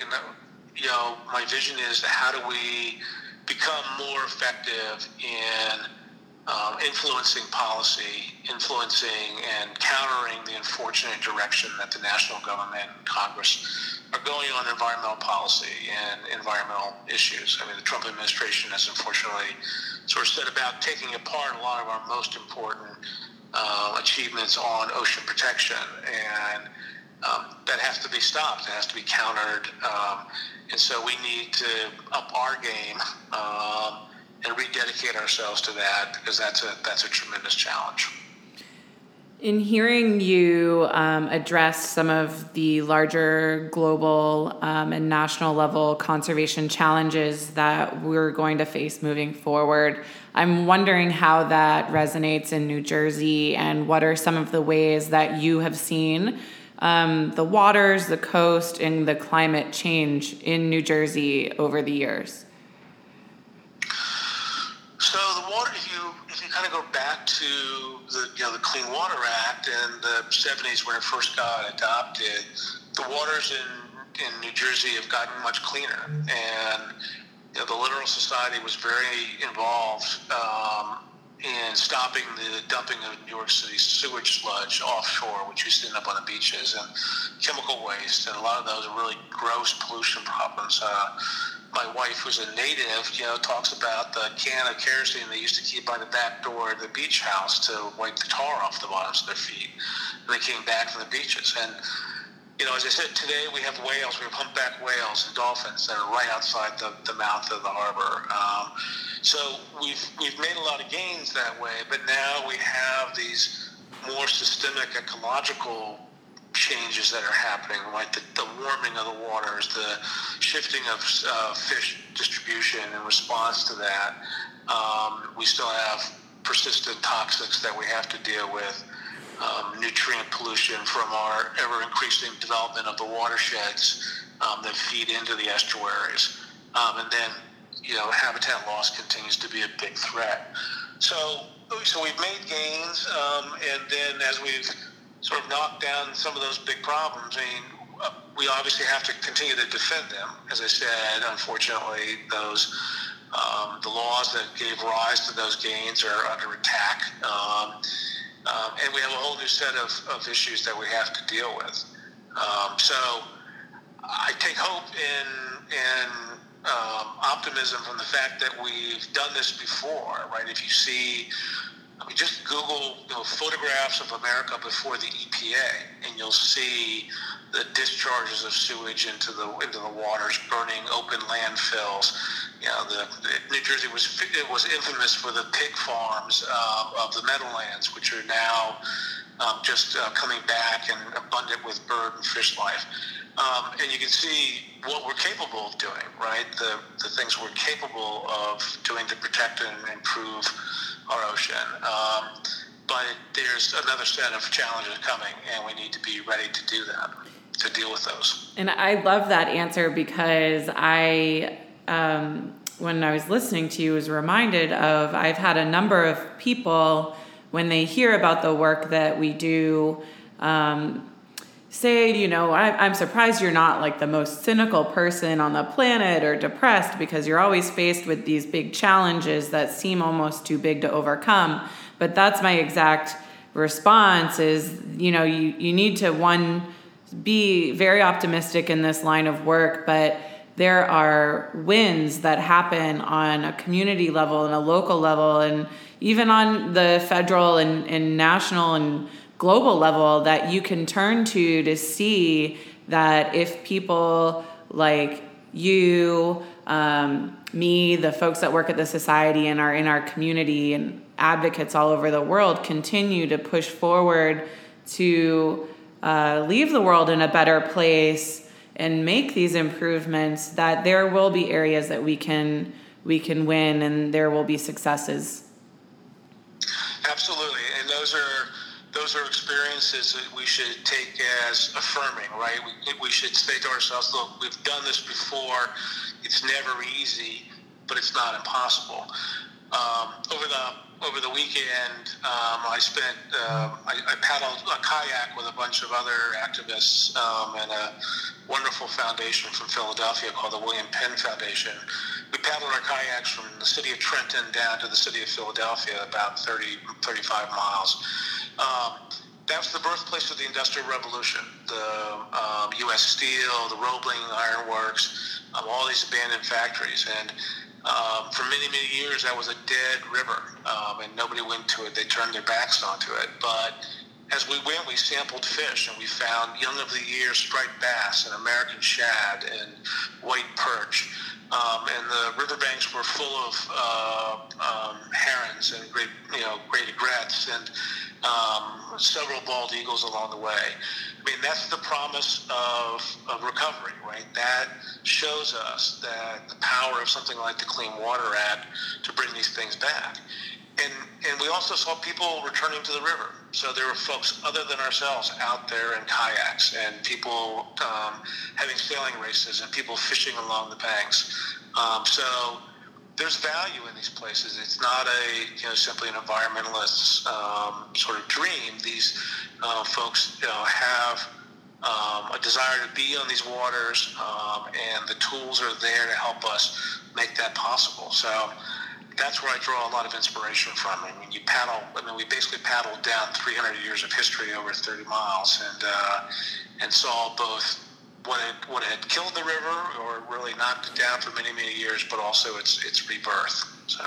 you know, my vision is how do we become more effective in um, influencing policy, influencing and countering the unfortunate direction that the national government and Congress are going on environmental policy and environmental issues. I mean, the Trump administration has unfortunately sort of set about taking apart a lot of our most important uh, achievements on ocean protection, and Um, that has to be stopped. It has to be countered. Um, and so we need to up our game um, and rededicate ourselves to that, because that's a that's a tremendous challenge. In hearing you um, address some of the larger global um, and national level conservation challenges that we're going to face moving forward, I'm wondering how that resonates in New Jersey and what are some of the ways that you have seen Um, the waters, the coast, and the climate change in New Jersey over the years? So the water, if you, if you kind of go back to the, you know, the Clean Water Act in the seventies when it first got adopted, the waters in, in New Jersey have gotten much cleaner. And, you know, the Littoral Society was very involved um, and stopping the dumping of New York City sewage sludge offshore, which used to end up on the beaches, and chemical waste, and a lot of those really gross pollution problems. Uh, my wife, who's a native, you know, talks about the can of kerosene they used to keep by the back door of the beach house to wipe the tar off the bottoms of their feet when they came back from the beaches. And, you know, as I said, today we have whales, we have humpback whales and dolphins that are right outside the, the mouth of the harbor. Um, so we've we've made a lot of gains that way, but now we have these more systemic ecological changes that are happening, like the, the warming of the waters, the shifting of uh, fish distribution in response to that. Um, we still have persistent toxics that we have to deal with. Um, nutrient pollution from our ever-increasing development of the watersheds um, that feed into the estuaries. Um, and then, you know, habitat loss continues to be a big threat. So so we've made gains, um, and then as we've sort of knocked down some of those big problems, I mean, we obviously have to continue to defend them. As I said, unfortunately, those um, the laws that gave rise to those gains are under attack. Um, Um, and we have a whole new set of, of issues that we have to deal with. Um, so I take hope in, in um, optimism from the fact that we've done this before, right? If you see just Google, you know, photographs of America before the E P A, and you'll see the discharges of sewage into the into the waters, burning open landfills. You know, the, the New Jersey was it was infamous for the pig farms uh, of the Meadowlands, which are now um, just uh, coming back and abundant with bird and fish life. Um, and you can see what we're capable of doing, right? The the things we're capable of doing to protect and improve our ocean. Um, but there's another set of challenges coming, and we need to be ready to do that, to deal with those. And I love that answer, because I, um, when I was listening to you, was reminded of, I've had a number of people, when they hear about the work that we do, um, say, you know, I, I'm surprised you're not like the most cynical person on the planet or depressed, because you're always faced with these big challenges that seem almost too big to overcome. But that's my exact response is, you know, you, you need to, one, be very optimistic in this line of work, but there are wins that happen on a community level and a local level and even on the federal and, and national and global level that you can turn to to see that if people like you, um, me, the folks that work at the society and are in our community and advocates all over the world continue to push forward to uh, leave the world in a better place and make these improvements, that there will be areas that we can we can win and there will be successes. Absolutely. And those are Those are experiences that we should take as affirming, right? We, we should say to ourselves, look, we've done this before. It's never easy, but it's not impossible. Um, over the over the weekend, um, I spent, uh, I, I paddled a kayak with a bunch of other activists um, and a wonderful foundation from Philadelphia called the William Penn Foundation. We paddled our kayaks from the city of Trenton down to the city of Philadelphia, about thirty, thirty-five miles. Um, that was the birthplace of the Industrial Revolution. The um, U S Steel, the Roebling Ironworks, um, all these abandoned factories. And um, for many, many years, that was a dead river, um, and nobody went to it. They turned their backs onto it. But as we went, we sampled fish, and we found young of the year striped bass and American shad and white perch. Um, and the riverbanks were full of uh, um, herons and great, you know, great egrets and um, several bald eagles along the way. I mean, that's the promise of, of recovery, right? That shows us that the power of something like the Clean Water Act to bring these things back. And and we also saw people returning to the river. So there were folks other than ourselves out there in kayaks and people um, having sailing races and people fishing along the banks. Um, so there's value in these places. It's not a you know simply an environmentalist's um, sort of dream. These uh, folks you know have um, a desire to be on these waters, um, and the tools are there to help us make that possible. So that's where I draw a lot of inspiration from. I mean, you paddle, I mean, we basically paddled down three hundred years of history over thirty miles and uh, and saw both what it, what had killed the river or really knocked it down for many, many years, but also its its rebirth. So,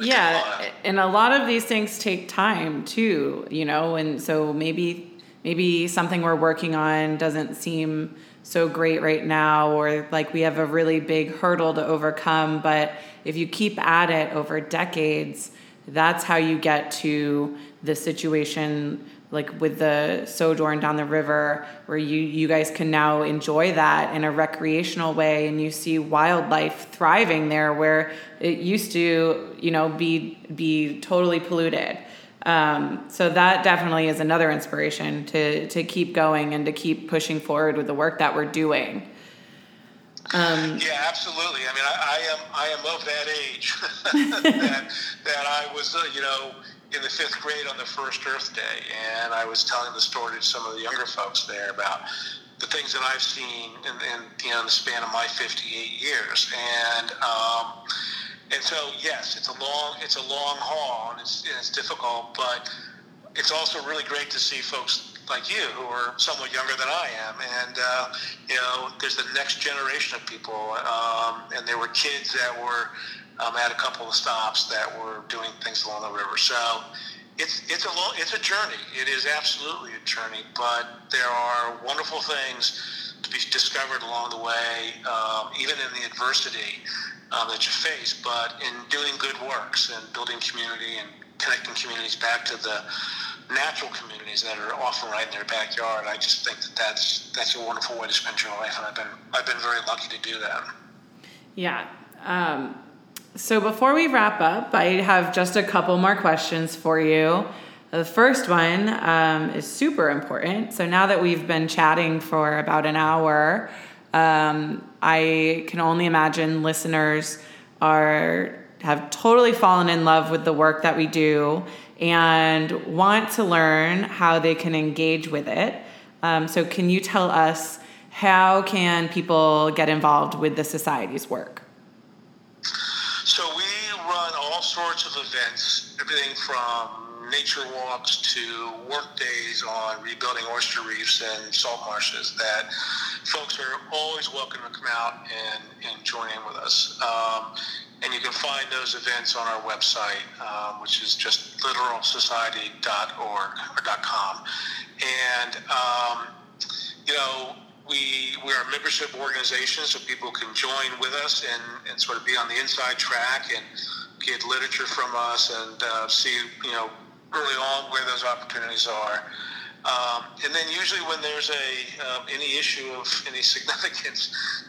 yeah, a of, and a lot of these things take time too, you know, and so maybe maybe something we're working on doesn't seem so great right now, or like we have a really big hurdle to overcome. But if you keep at it over decades, that's how you get to the situation like with the sojourn down the river, where you, you guys can now enjoy that in a recreational way. And you see wildlife thriving there where it used to, you know, be, be totally polluted. Um, so that definitely is another inspiration to, to keep going and to keep pushing forward with the work that we're doing. Um, yeah, absolutely. I mean, I, I am I am of that age that, that I was, uh, you know, in the fifth grade on the first Earth Day, and I was telling the story to some of the younger folks there about the things that I've seen in, in you know, the span of my fifty-eight years, and. Um, And so, yes, it's a long, it's a long haul, and it's, and it's difficult. But it's also really great to see folks like you who are somewhat younger than I am. And, uh, you know, there's the next generation of people. Um, and there were kids that were um, at a couple of stops that were doing things along the river. So it's it's a long, it's a journey. It is absolutely a journey. But there are wonderful things to be discovered along the way, um, even in the adversity um, that you face, but in doing good works and building community and connecting communities back to the natural communities that are often right in their backyard. I just think that that's that's a wonderful way to spend your life, and I've been I've been very lucky to do that. Yeah. Um, so before we wrap up, I have just a couple more questions for you. The first one um, is super important. So now that we've been chatting for about an hour, um, I can only imagine listeners are have totally fallen in love with the work that we do and want to learn how they can engage with it. Um, so can you tell us, how can people get involved with the Society's work? So we run all sorts of events, everything from nature walks to work days on rebuilding oyster reefs and salt marshes that folks are always welcome to come out and, and join in with us. Um, And you can find those events on our website, uh, which is just littoral society dot org or .com. And, um, you know, we we are a membership organization, so people can join with us and, and sort of be on the inside track and get literature from us and uh, see, you know, early on where those opportunities are. Um, and then usually when there's a uh, any issue of any significance,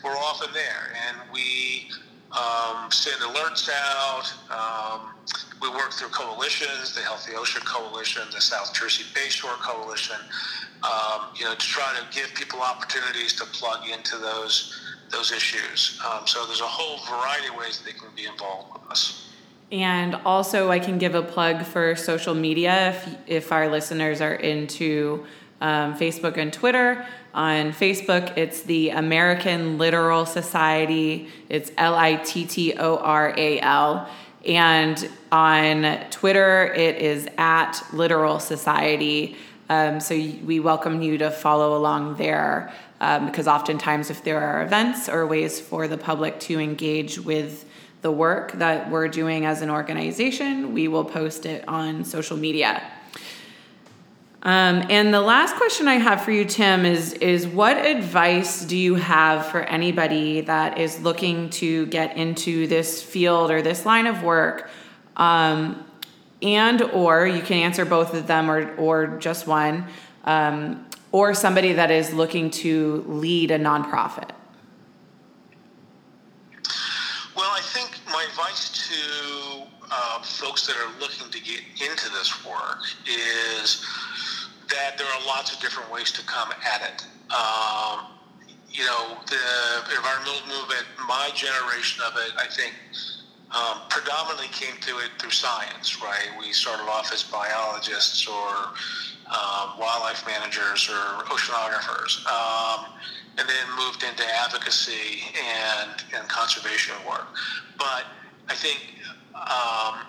we're often there. And we... Um, send alerts out. Um, we work through coalitions, the Healthy Ocean Coalition, the South Jersey Bayshore Coalition, um, you know, to try to give people opportunities to plug into those those issues. Um, so there's a whole variety of ways they can be involved with us. And also, I can give a plug for social media if if our listeners are into um, Facebook and Twitter. On Facebook, it's the American Littoral Society. It's L I T T O R A L. And on Twitter, it is at Littoral Society. Um, so we welcome you to follow along there, um, because oftentimes if there are events or ways for the public to engage with the work that we're doing as an organization, we will post it on social media. Um, and the last question I have for you, Tim, is, is what advice do you have for anybody that is looking to get into this field or this line of work? Um, and, or you can answer both of them or, or just one, um, or somebody that is looking to lead a nonprofit. Well, I think my advice to uh, folks that are looking to get into this work is that there are lots of different ways to come at it. Um, you know, the environmental movement, my generation of it, I think, um, predominantly came to it through science, right? We started off as biologists or um, wildlife managers or oceanographers, um, and then moved into advocacy and, and conservation work. But I think... Um,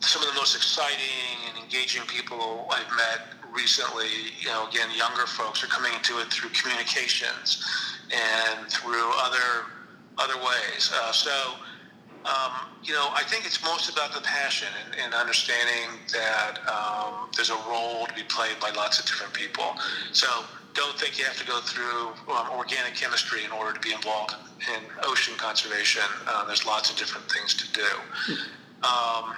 some of the most exciting and engaging people I've met recently, you know, again, younger folks are coming into it through communications and through other other ways. Uh, so, um, you know, I think it's most about the passion and, and understanding that um, there's a role to be played by lots of different people. So don't think you have to go through um, organic chemistry in order to be involved in ocean conservation. Uh, there's lots of different things to do. Um,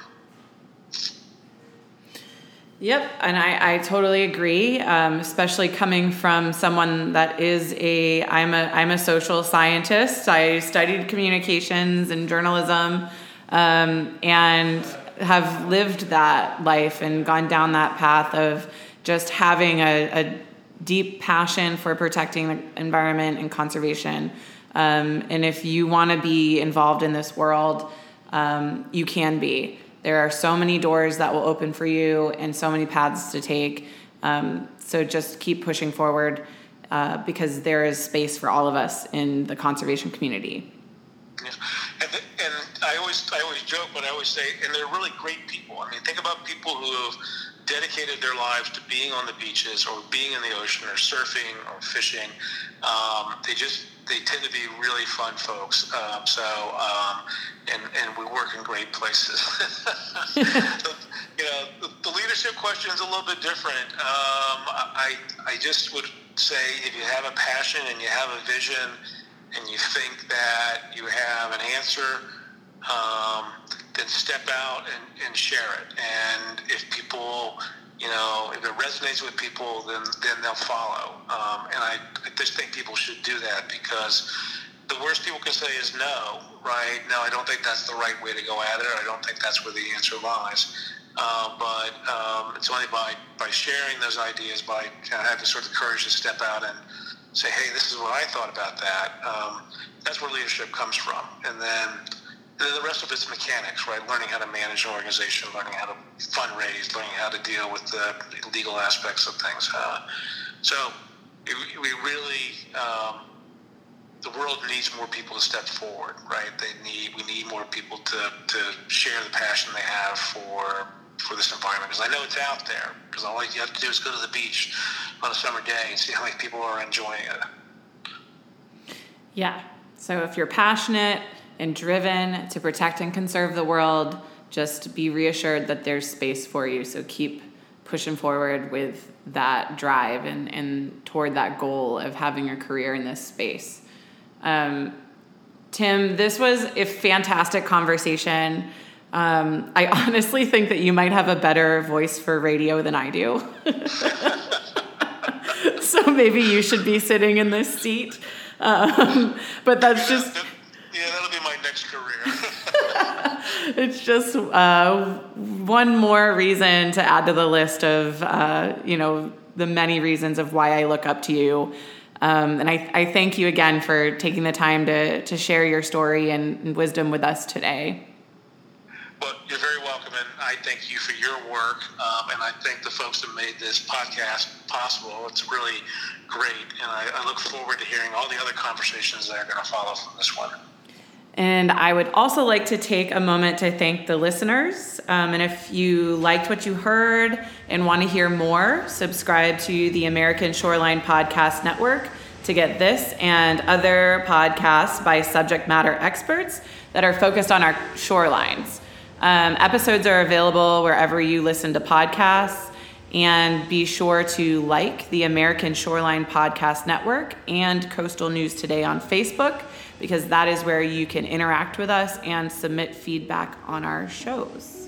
Yep, and I, I totally agree, um, especially coming from someone that is a, I'm a I'm a social scientist. I studied communications and journalism, um, and have lived that life and gone down that path of just having a, a deep passion for protecting the environment and conservation. Um, and if you want to be involved in this world, um, you can be. There are so many doors that will open for you and so many paths to take. Um, so just keep pushing forward, uh, because there is space for all of us in the conservation community. Yeah. And, the, and I always I always joke, but I always say, and they're really great people. I mean, think about people who have dedicated their lives to being on the beaches or being in the ocean or surfing or fishing. Um, they just, they tend to be really fun folks. Um, so, um, and, and we work in great places. So, you know, the, the leadership question is a little bit different. Um, I, I just would say if you have a passion and you have a vision and you think that you have an answer, um, then step out and, and share it. And if people, you know, if it resonates with people, then, then they'll follow. Um, and I, I just think people should do that, because the worst people can say is no, right? No, I don't think that's the right way to go at it. Or I don't think that's where the answer lies. Uh, but um, it's only by, by sharing those ideas, by kind of having sort of the courage to step out and say, hey, this is what I thought about that. Um, that's where leadership comes from. And then... And the rest of it's mechanics, right? Learning how to manage an organization, learning how to fundraise, learning how to deal with the legal aspects of things. Uh, so it, we really, um, the world needs more people to step forward, right? They need, we need more people to, to share the passion they have for for this environment. Because I know it's out there, because all you have to do is go to the beach on a summer day and see how many people are enjoying it. Yeah, so if you're passionate and driven to protect and conserve the world, just be reassured that there's space for you. So keep pushing forward with that drive and, and toward that goal of having a career in this space. Um, Tim, this was a fantastic conversation. Um, I honestly think that you might have a better voice for radio than I do. So maybe you should be sitting in this seat. Um, but that's just... Yeah, that'll be my next career. It's just uh, one more reason to add to the list of, uh, you know, the many reasons of why I look up to you. Um, and I, I thank you again for taking the time to, to share your story and wisdom with us today. Well, you're very welcome, and I thank you for your work, um, and I thank the folks that made this podcast possible. It's really great, and I, I look forward to hearing all the other conversations that are going to follow from this one. And I would also like to take a moment to thank the listeners. Um, and if you liked what you heard and want to hear more, subscribe to the American Shoreline Podcast Network to get this and other podcasts by subject matter experts that are focused on our shorelines. Um, episodes are available wherever you listen to podcasts. And be sure to like the American Shoreline Podcast Network and Coastal News Today on Facebook, because that is where you can interact with us and submit feedback on our shows.